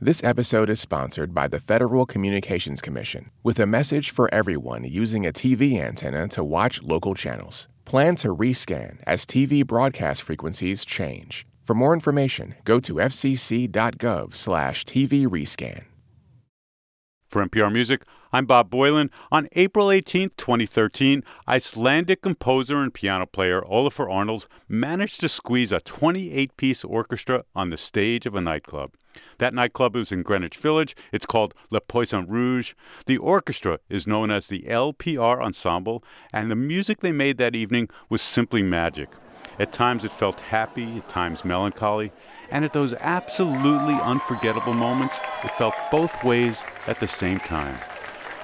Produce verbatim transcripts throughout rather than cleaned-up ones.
This episode is sponsored by the Federal Communications Commission, with a message for everyone using a T V antenna to watch local channels. Plan to rescan as T V broadcast frequencies change. For more information, go to f c c dot gov slash T V rescan. For N P R Music, I'm Bob Boylan. On April eighteenth, twenty thirteen, Icelandic composer and piano player Olafur Arnalds managed to squeeze a twenty-eight-piece orchestra on the stage of a nightclub. That nightclub is in Greenwich Village. It's called Le Poisson Rouge. The orchestra is known as the L P R Ensemble, and the music they made that evening was simply magic. At times it felt happy, at times melancholy, and at those absolutely unforgettable moments, it felt both ways at the same time.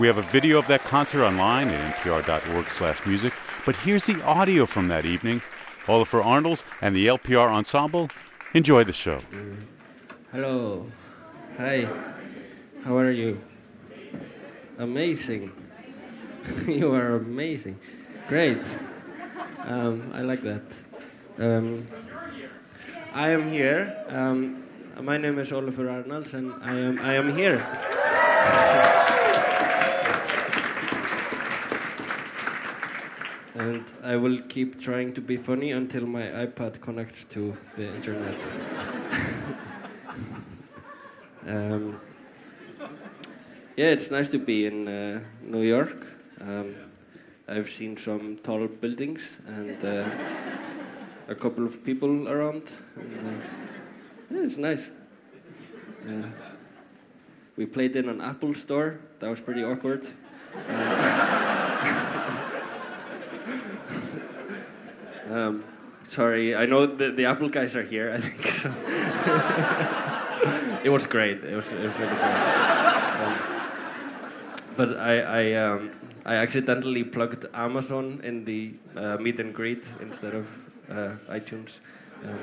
We have a video of that concert online at n p r dot org slash music, but here's the audio from that evening. Olafur Arnalds and the L P R Ensemble, enjoy the show. Hello. Hi. How are you? Amazing. You are amazing. Great. Um, I like that. Um, I am here. Um, my name is Olafur Arnalds, and I am I am here. And I will keep trying to be funny until my iPad connects to the internet. um, yeah, it's nice to be in uh, New York. Um, I've seen some tall buildings and uh, a couple of people around. And, uh, yeah, it's nice. Yeah. We played in an Apple store. That was pretty awkward. Uh, um, sorry, I know the, the Apple guys are here, I think. So. It was great. It was, it was really great. Um, but I... I um, I accidentally plugged Amazon in the uh, meet and greet instead of uh, iTunes, um,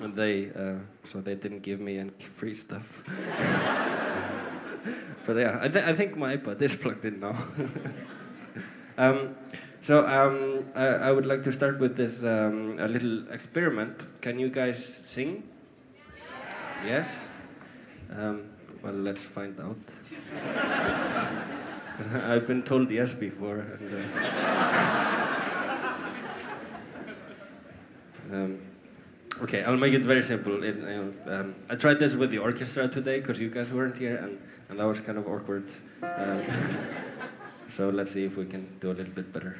and they uh, so they didn't give me any free stuff. But yeah, I, th- I think my iPad is plugged in now. um, so um, I, I would like to start with this um, a little experiment. Can you guys sing? Yes. Um, well, let's find out. I've been told yes before. And, uh, um, okay, I'll make it very simple. It, uh, um, I tried this with the orchestra today because you guys weren't here, and, and that was kind of awkward. Uh, so let's see if we can do a little bit better.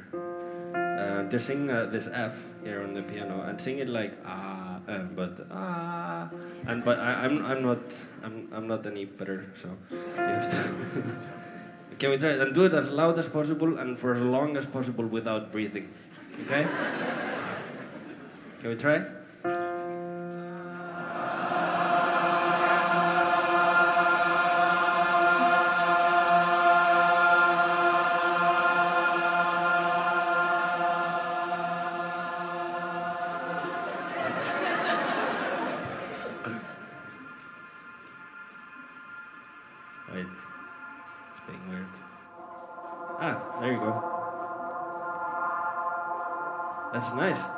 Uh, just sing uh, this F here on the piano and sing it like ah, uh, but ah, and but I, I'm I'm not I'm I'm not any better. So you have to. Can we try it? And do it as loud as possible and for as long as possible without breathing. Okay? Can we try?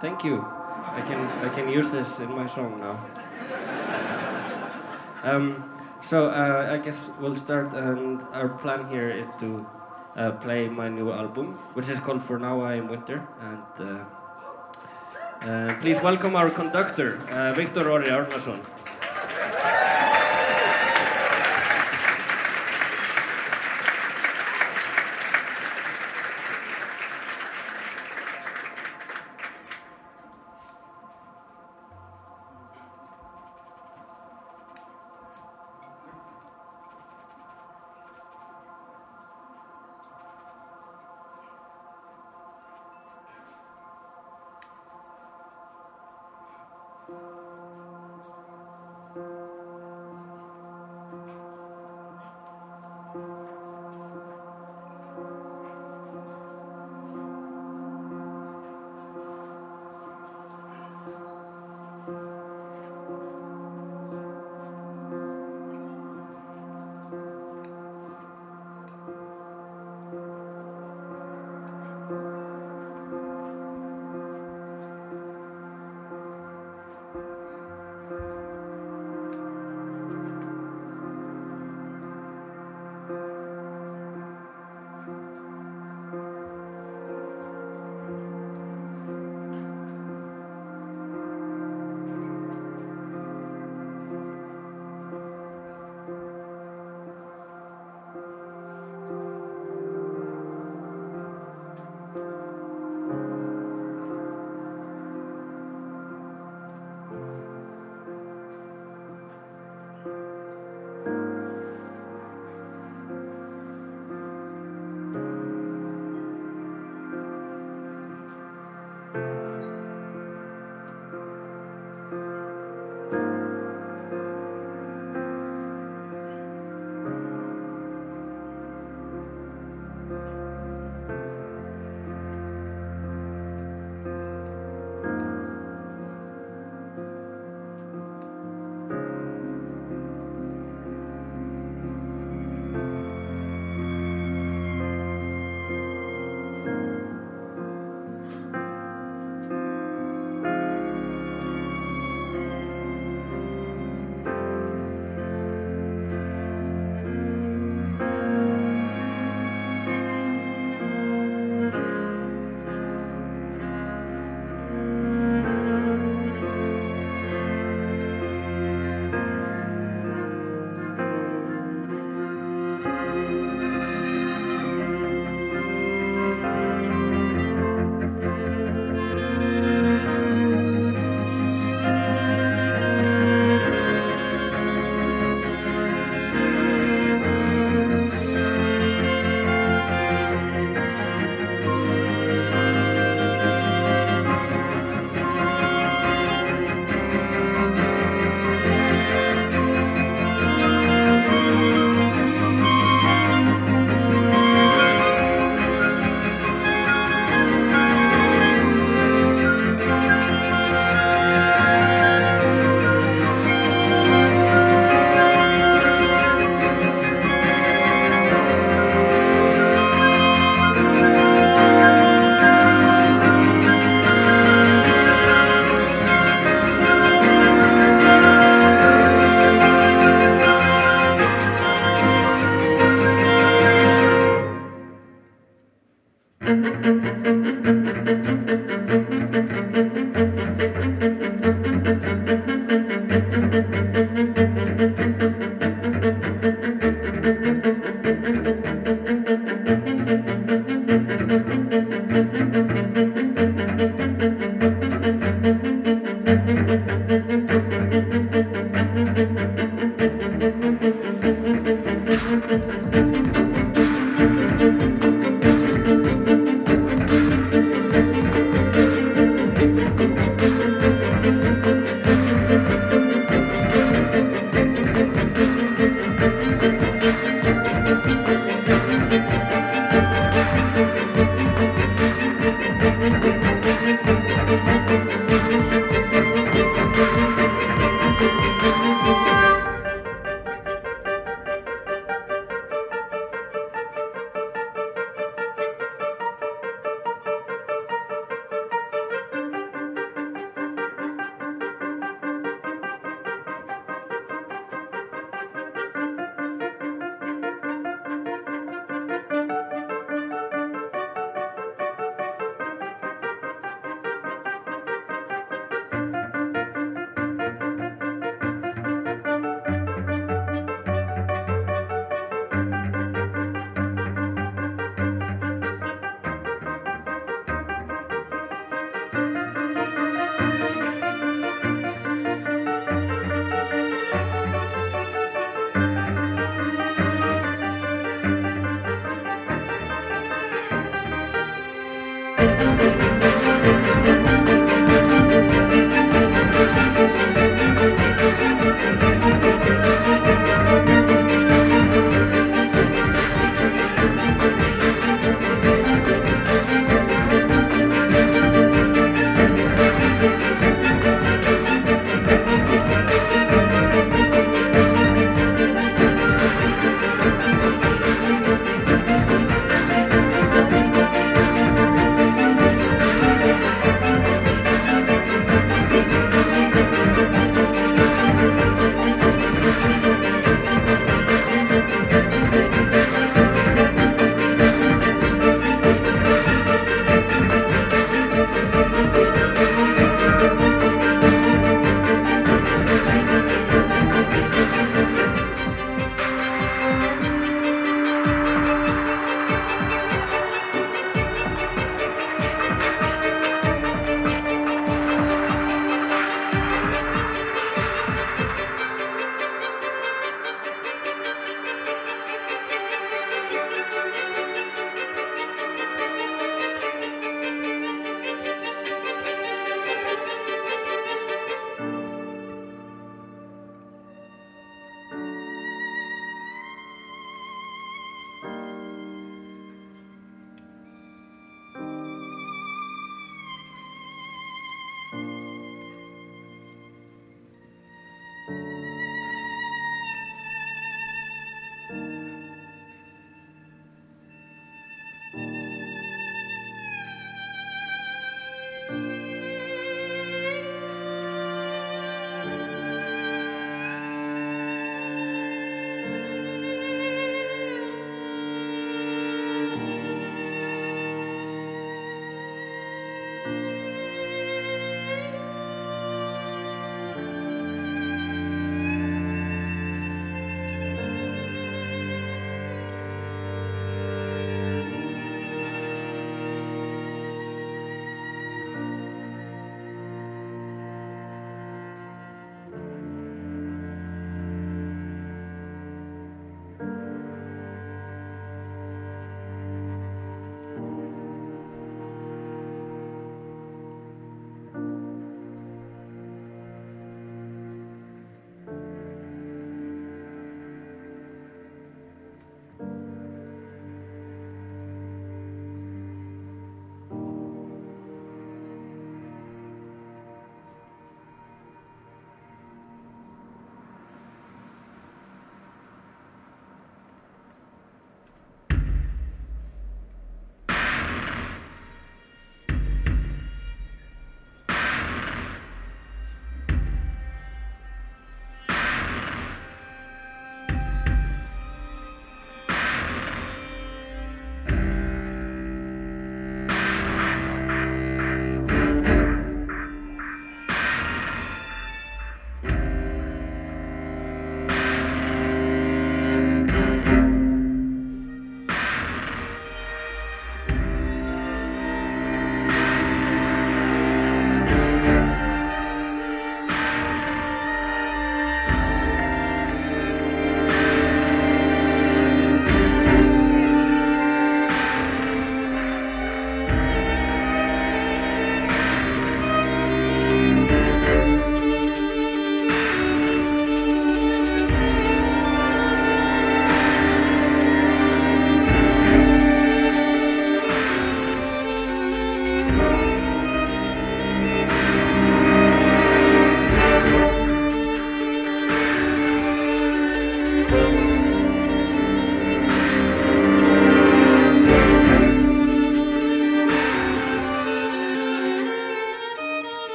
Thank you. I can I can use this in my song now. um, so uh, I guess we'll start, and our plan here is to uh, play my new album, which is called For Now I Am Winter. And uh, uh, please welcome our conductor, uh, Victor Orri Arnason.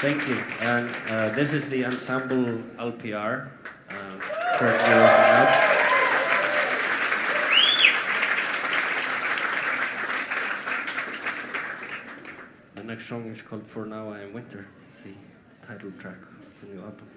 Thank you. And uh, this is the ensemble L P R, uh, currently open up. The next song is called For Now I Am Winter. It's the title track of the new album.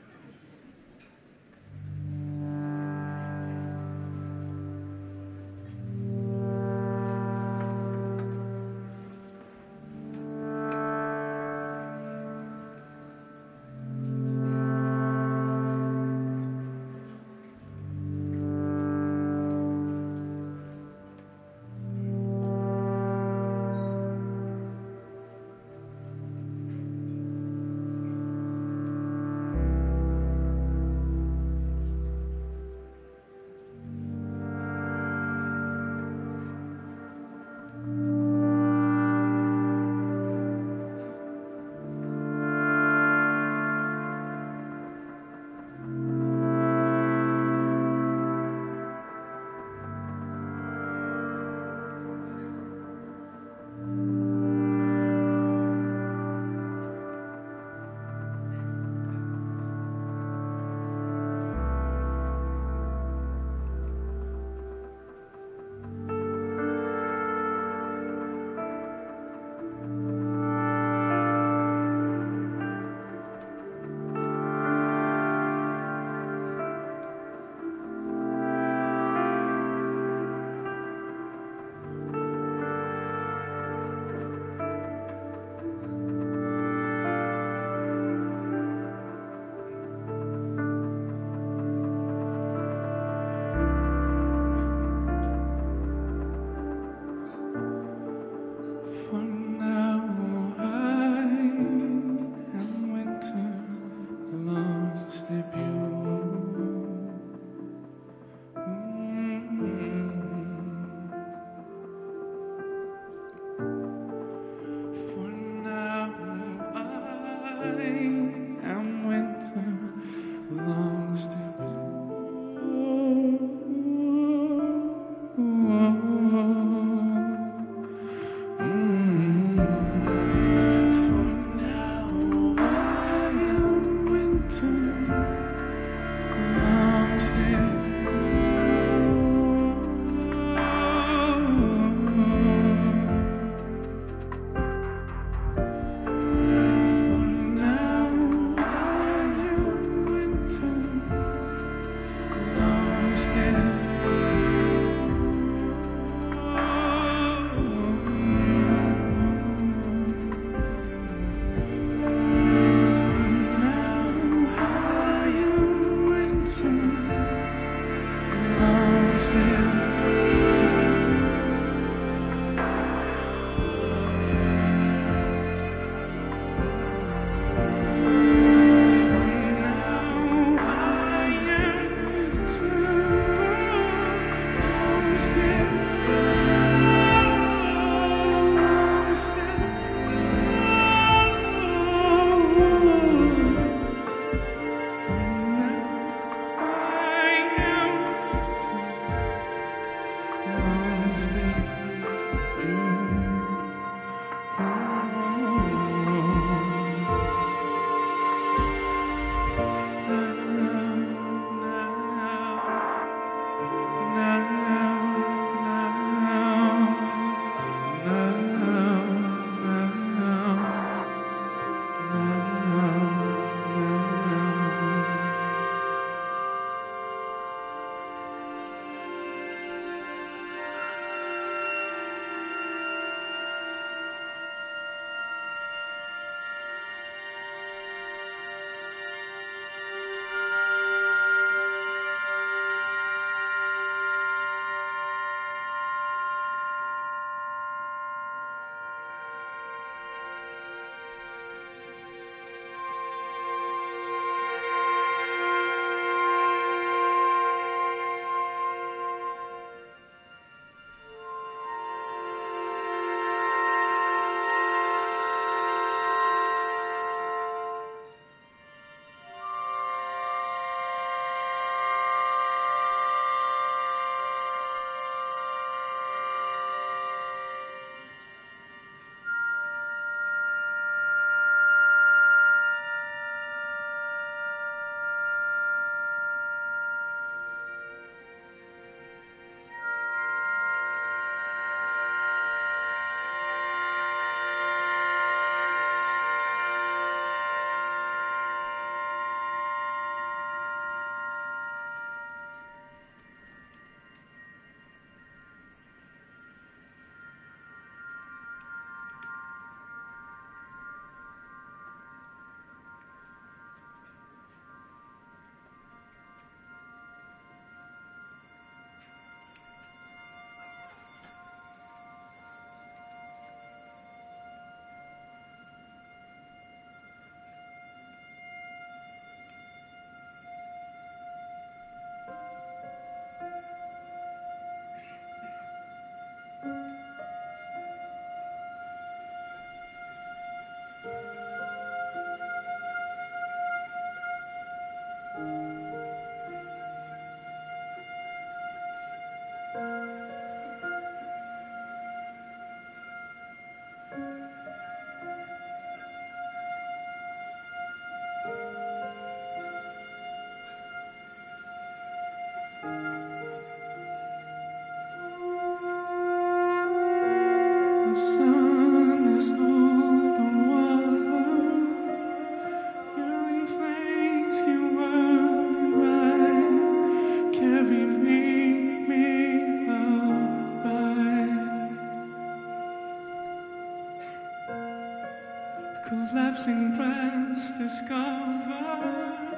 collapsing plans discovered,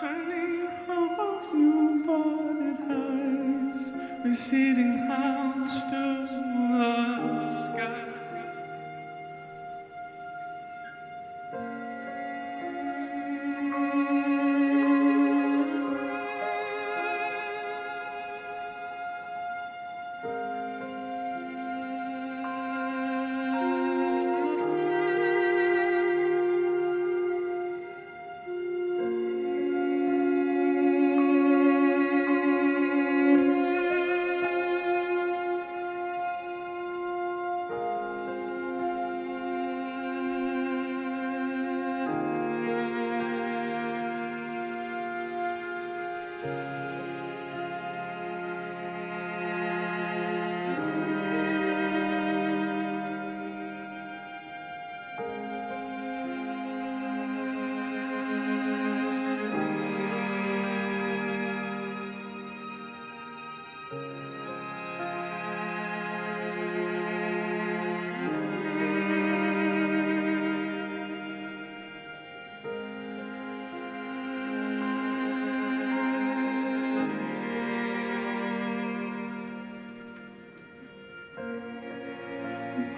turning whole new bordered eyes, receding clouds to the sky.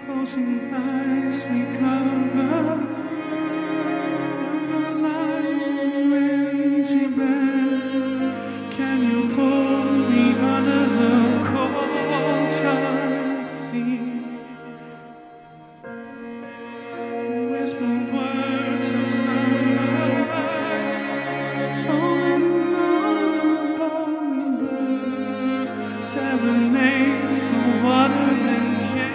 Closing eyes recover the light when she bent. Can you pull me under the cold chart sea? Whisper words of summer, falling upon the birds. Seven names, the water and care.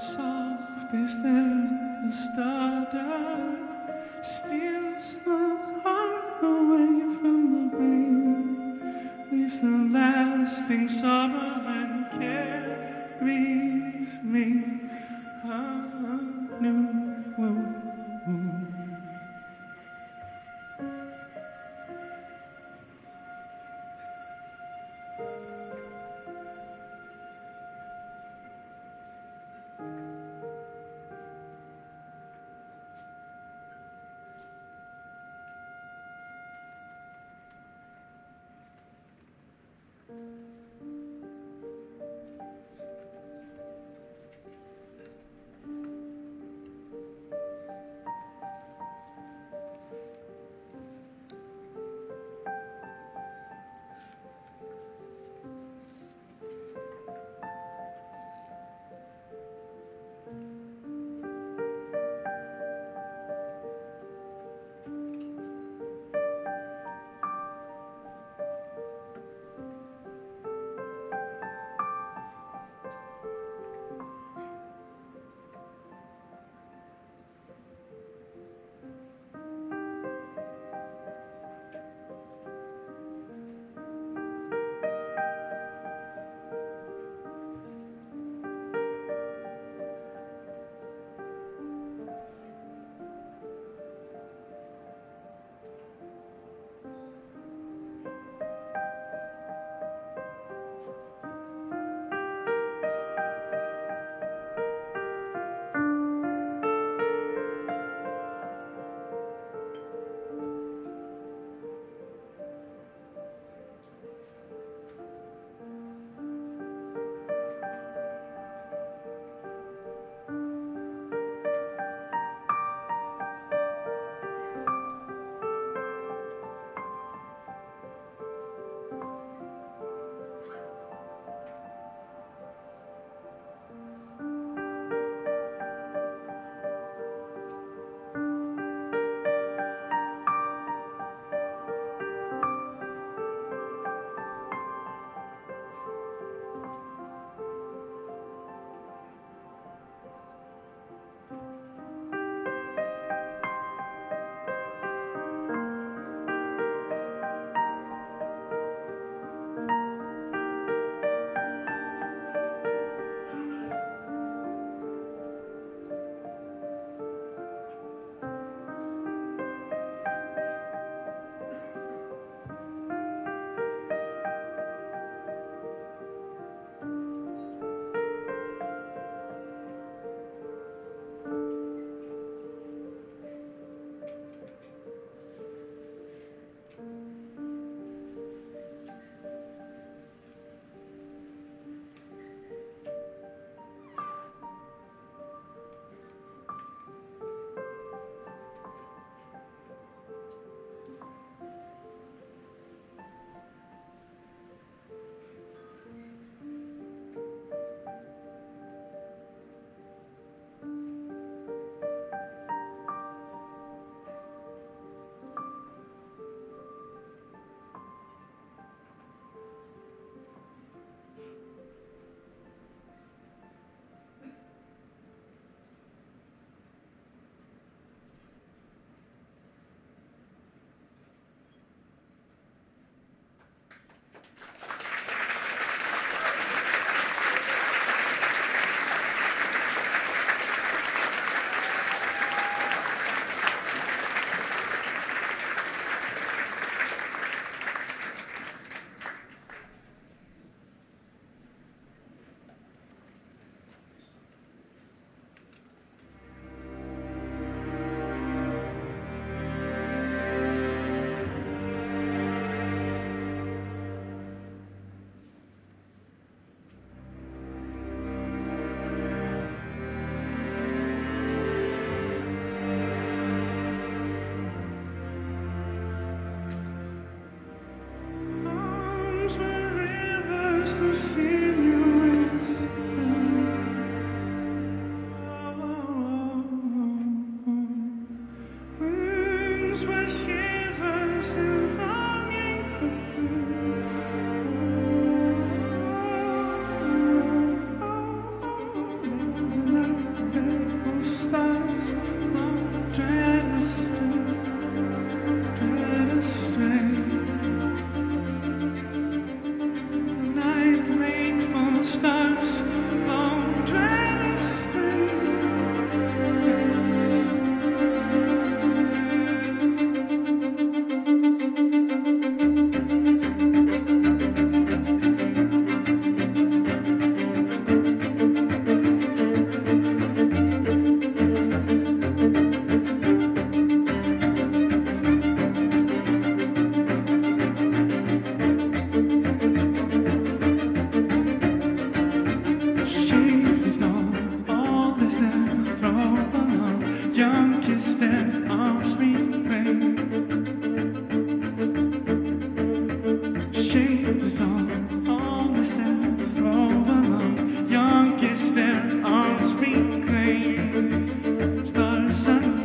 Soft is there the stardust, steals the heart away from the brain, leaves the lasting sorrow and carries me anew. young kiss and arms we play. Shape with all, all the steps throw along, young kiss and arms we claim. Star Sunday.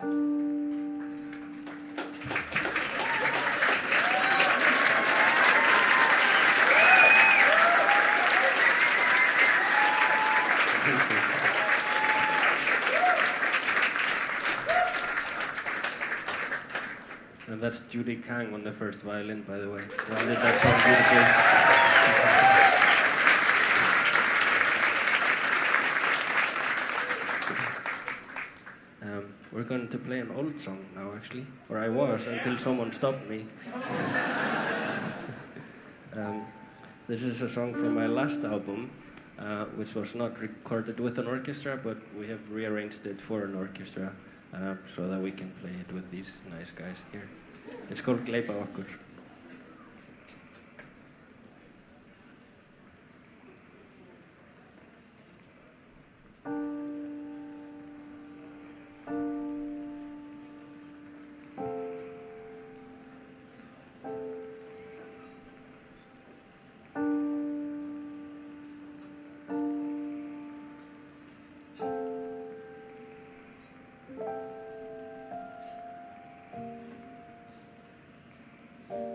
And that's Judy Kang on the first violin, by the way. Why did that sound beautiful? Um, we're going to play an old song now, actually. Or I was, until someone stopped me. um, this is a song from my last album, uh, which was not recorded with an orchestra, but we have rearranged it for an orchestra. Uh, so that we can play it with these nice guys here. It's called Kleifarvatn. Thank you.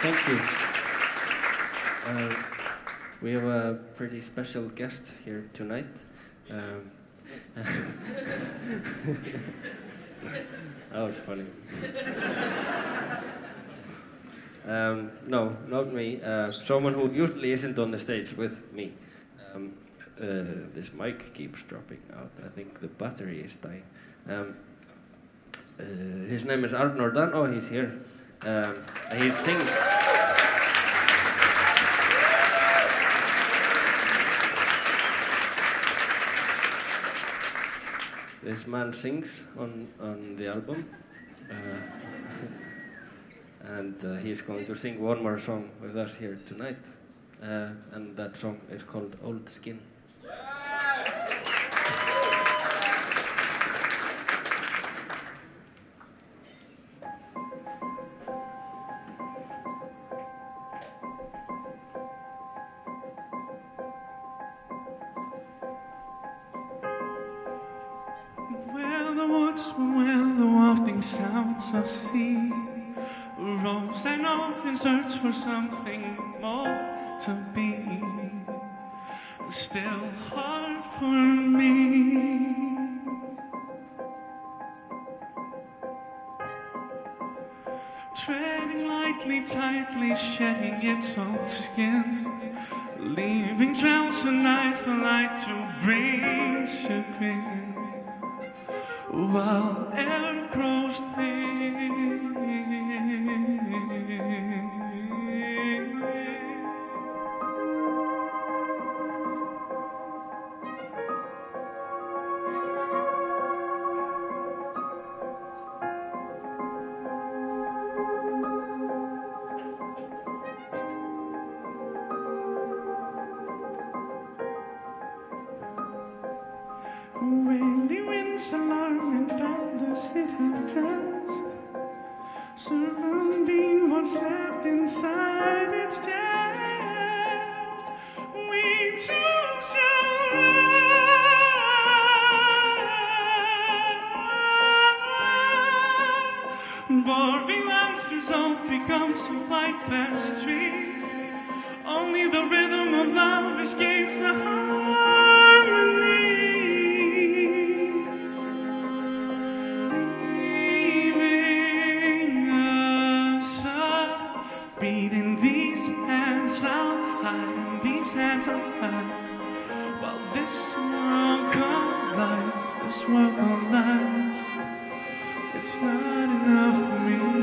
Thank you. Uh, we have a pretty special guest here tonight. Um, that was funny. Um, no, not me. Uh, someone who usually isn't on the stage with me. Um, uh, this mic keeps dropping out. I think the battery is dying. Um, uh, his name is Arnor Dan. Oh, he's here. Um, he sings. This man sings on, on the album, uh, and uh, he's going to sing one more song with us here tonight, uh, and that song is called Old Skin. For something more to be, still hard for me. Treading lightly, tightly, shedding its old skin, leaving trails at night for light to bring chagrin, while air grows thin. Not enough for me.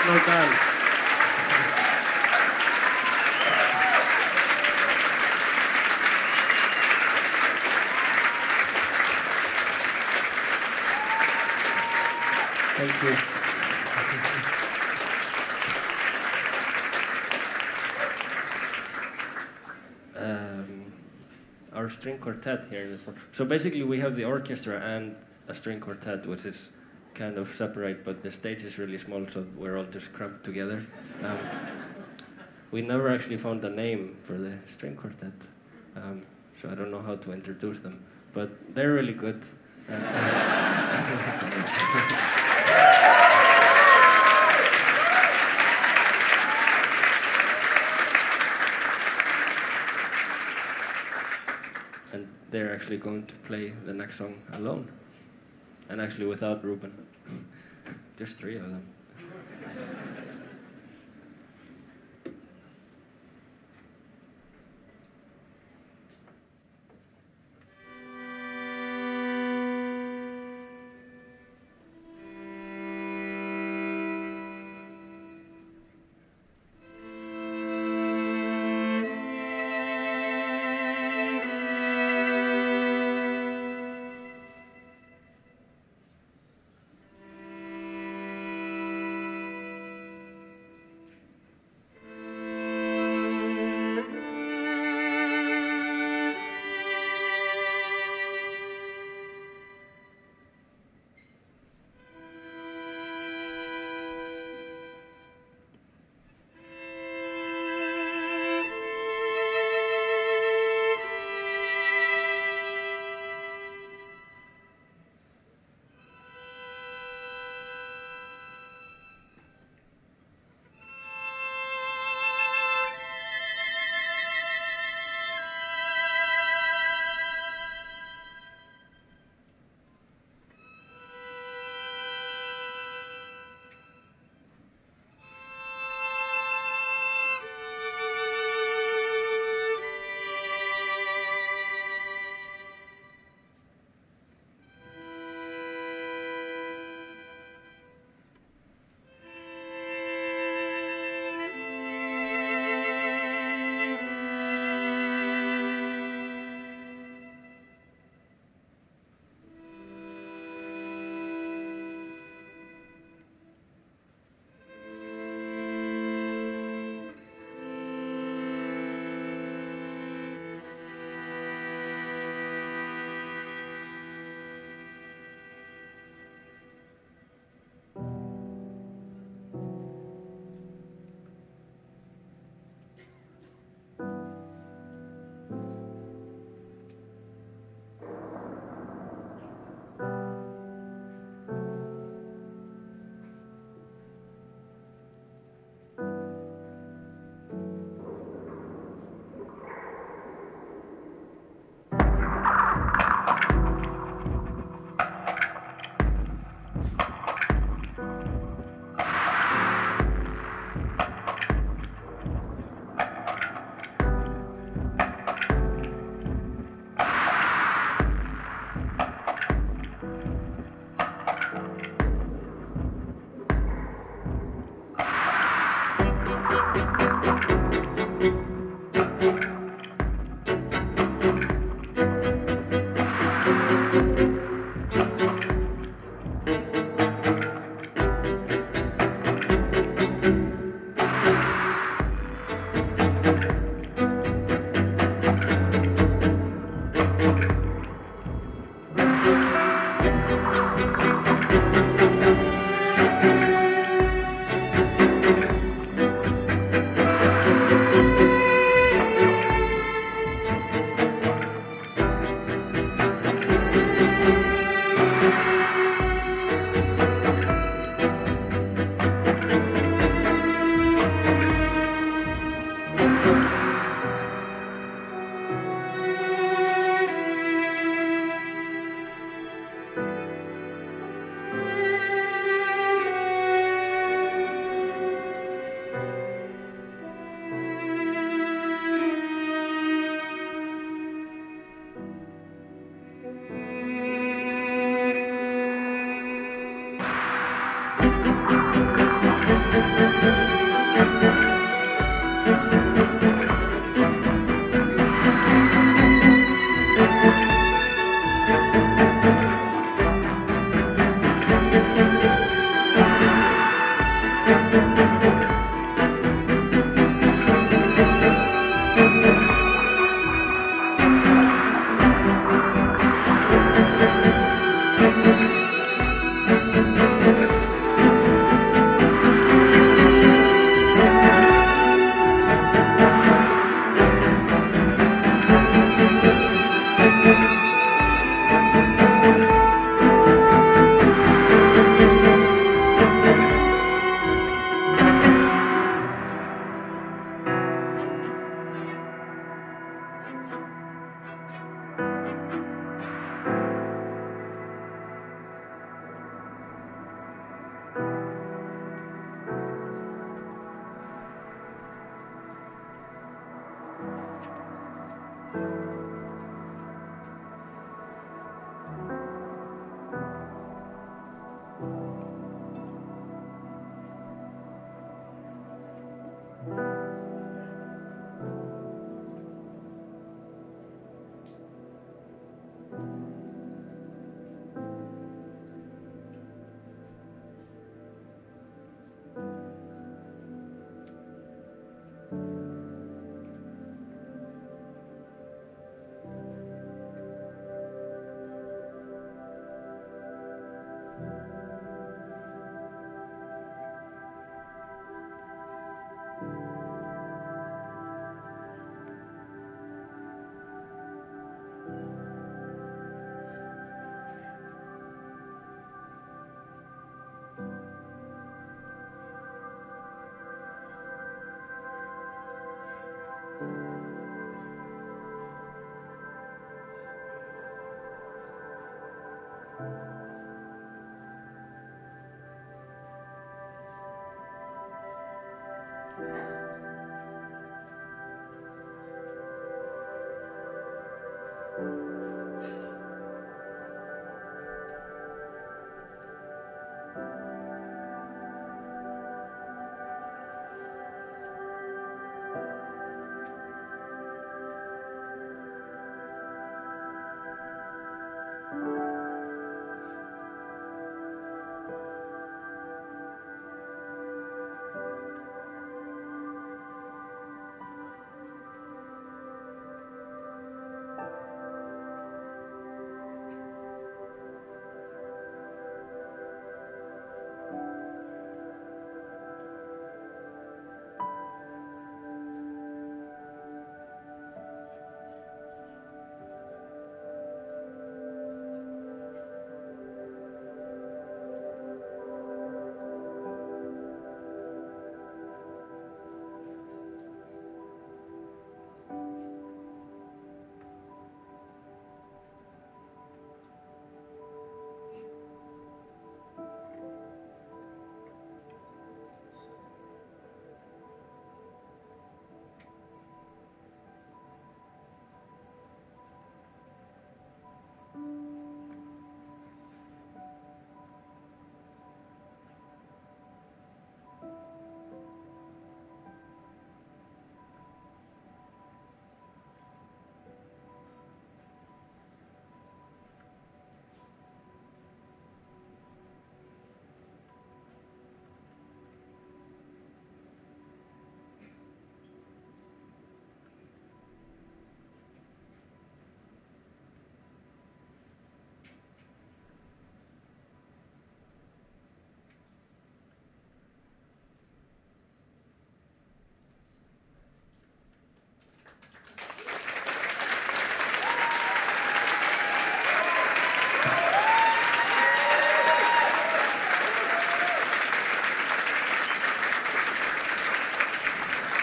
Arnor Dan. Thank you. Um, our string quartet here in the front. So basically we have the orchestra and a string quartet, which is kind of separate, but the stage is really small, so we're all just cramped together. Um, we never actually found a name for the string quartet, um, so I don't know how to introduce them, but they're really good. Uh, and they're actually going to play the next song alone. And actually without Ruben. Just three of them.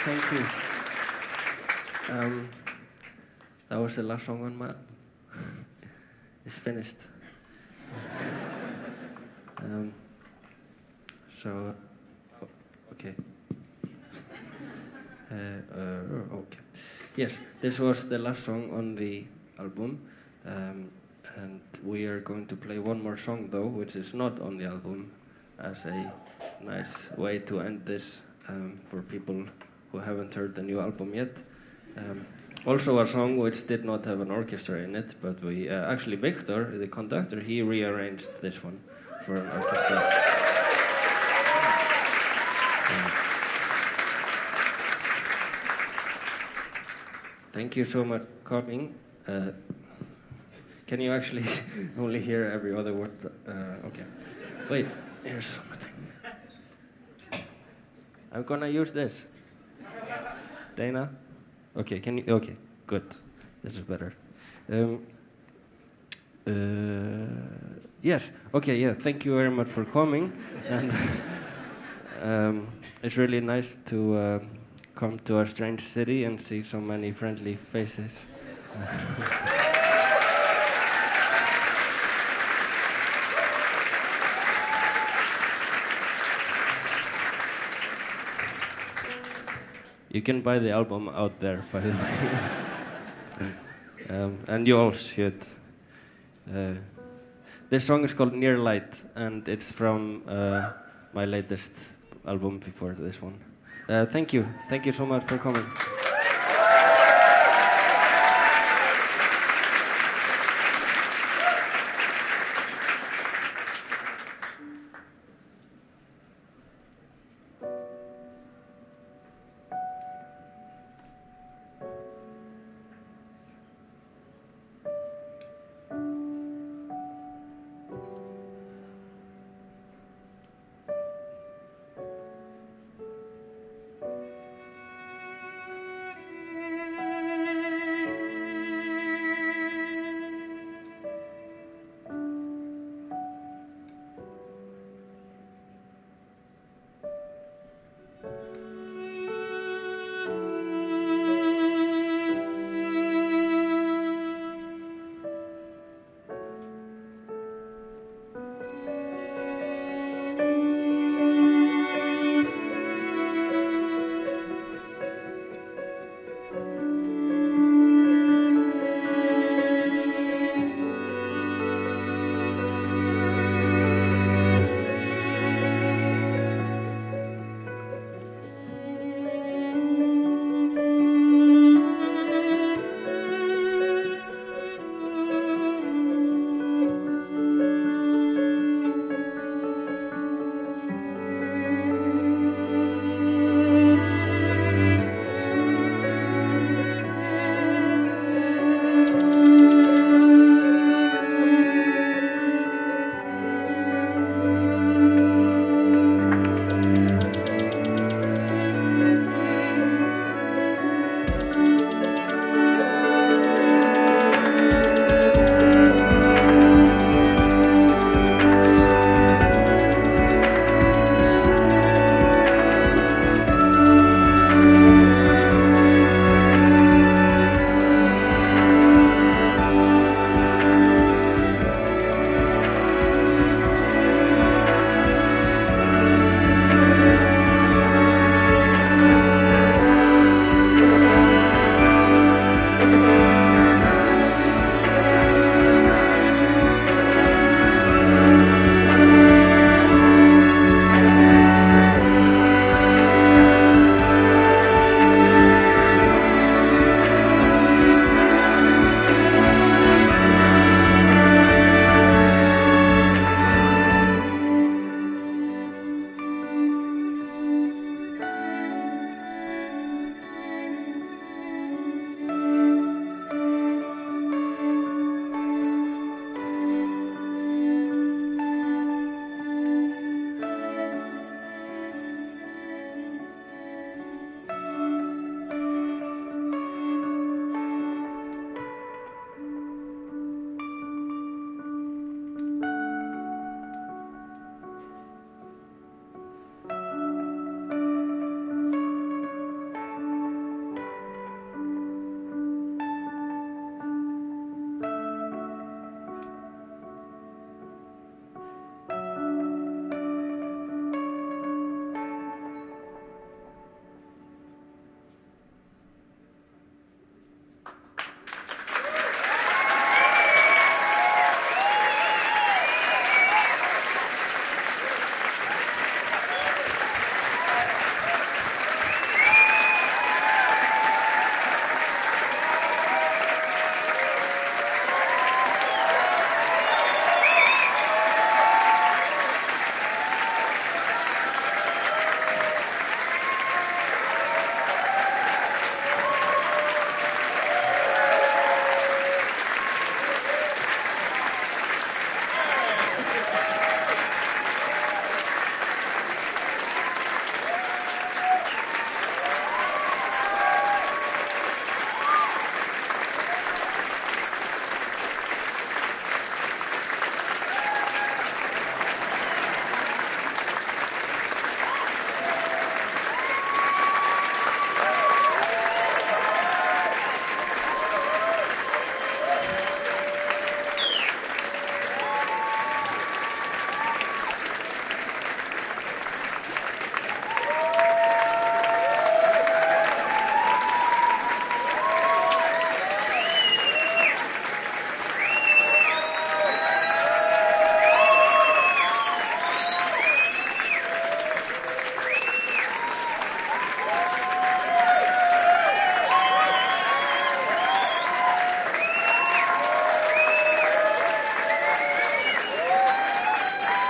Thank you. Um, that was the last song on my... It's finished. um, so, okay. Uh, uh, okay. Yes, this was the last song on the album. Um, and we are going to play one more song, though, which is not on the album, as a nice way to end this um, for people who haven't heard the new album yet. Um, also a song which did not have an orchestra in it, but we uh, actually Victor, the conductor, he rearranged this one for an orchestra. Um, thank you so much for coming. Uh, can you actually only hear every other word? Uh, okay. Wait, here's something. I'm gonna use this. Dana? Okay, can you? Okay, good. This is better. Um, uh, yes, okay, yeah, thank you very much for coming. And um, it's really nice to uh, come to a strange city and see so many friendly faces. You can buy the album out there, by the way. um, and you all should. Uh, this song is called Near Light, and it's from uh, my latest album before this one. Uh, thank you. Thank you so much for coming.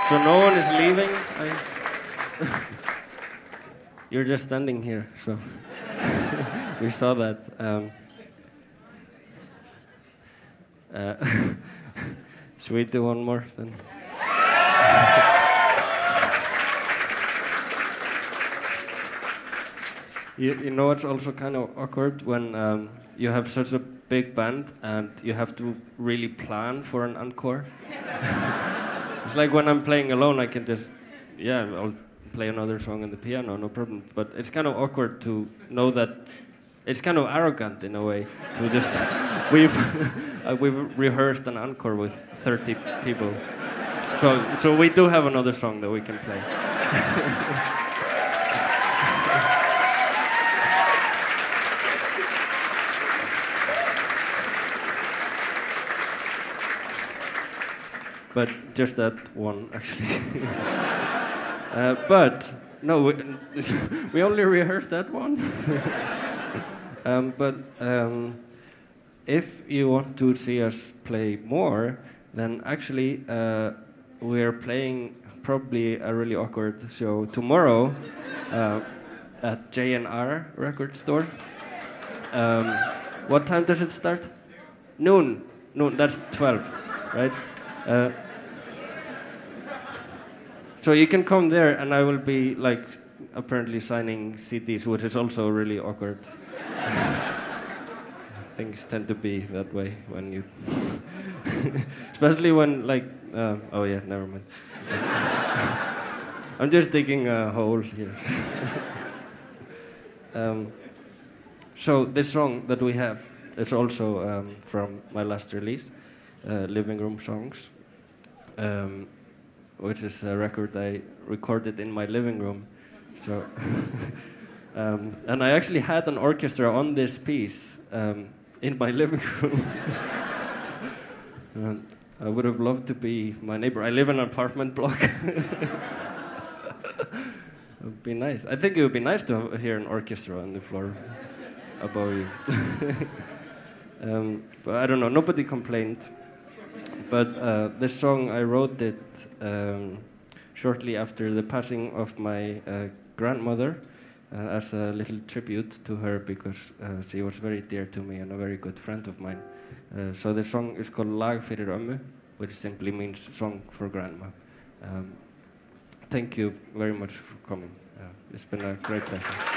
So no one is leaving. I... You're just standing here, so you saw that. Um, uh, should we do one more then? You, you know, it's also kind of awkward when um, you have such a big band and you have to really plan for an encore. It's like when I'm playing alone, I can just, yeah, I'll play another song on the piano, no problem. But it's kind of awkward to know that it's kind of arrogant in a way to just, we've uh, we've rehearsed an encore with thirty people. So, so we do have another song that we can play. But just that one, actually. uh, but no, we, we only rehearsed that one. um, but um, if you want to see us play more, then actually uh, we're playing probably a really awkward show tomorrow uh, at J and R Record Store. Um, what time does it start? Noon. Noon. That's twelve, right? Uh, So you can come there, and I will be like apparently signing C Ds, which is also really awkward. Things tend to be that way when you, especially when like, uh, oh yeah, never mind. I'm just digging a hole here. um, so this song that we have is also um, from my last release, uh, Living Room Songs. Um, which is a record I recorded in my living room. So, um, and I actually had an orchestra on this piece um, in my living room. And I would have loved to be my neighbor. I live in an apartment block. It would be nice. I think it would be nice to have, hear an orchestra on the floor above you. um, but I don't know, nobody complained. But uh, this song, I wrote it um, shortly after the passing of my uh, grandmother uh, as a little tribute to her, because uh, she was very dear to me and a very good friend of mine. Uh, so the song is called Lag Fyrir Ömmu, which simply means song for grandma. Um, thank you very much for coming. Uh, it's been a great pleasure.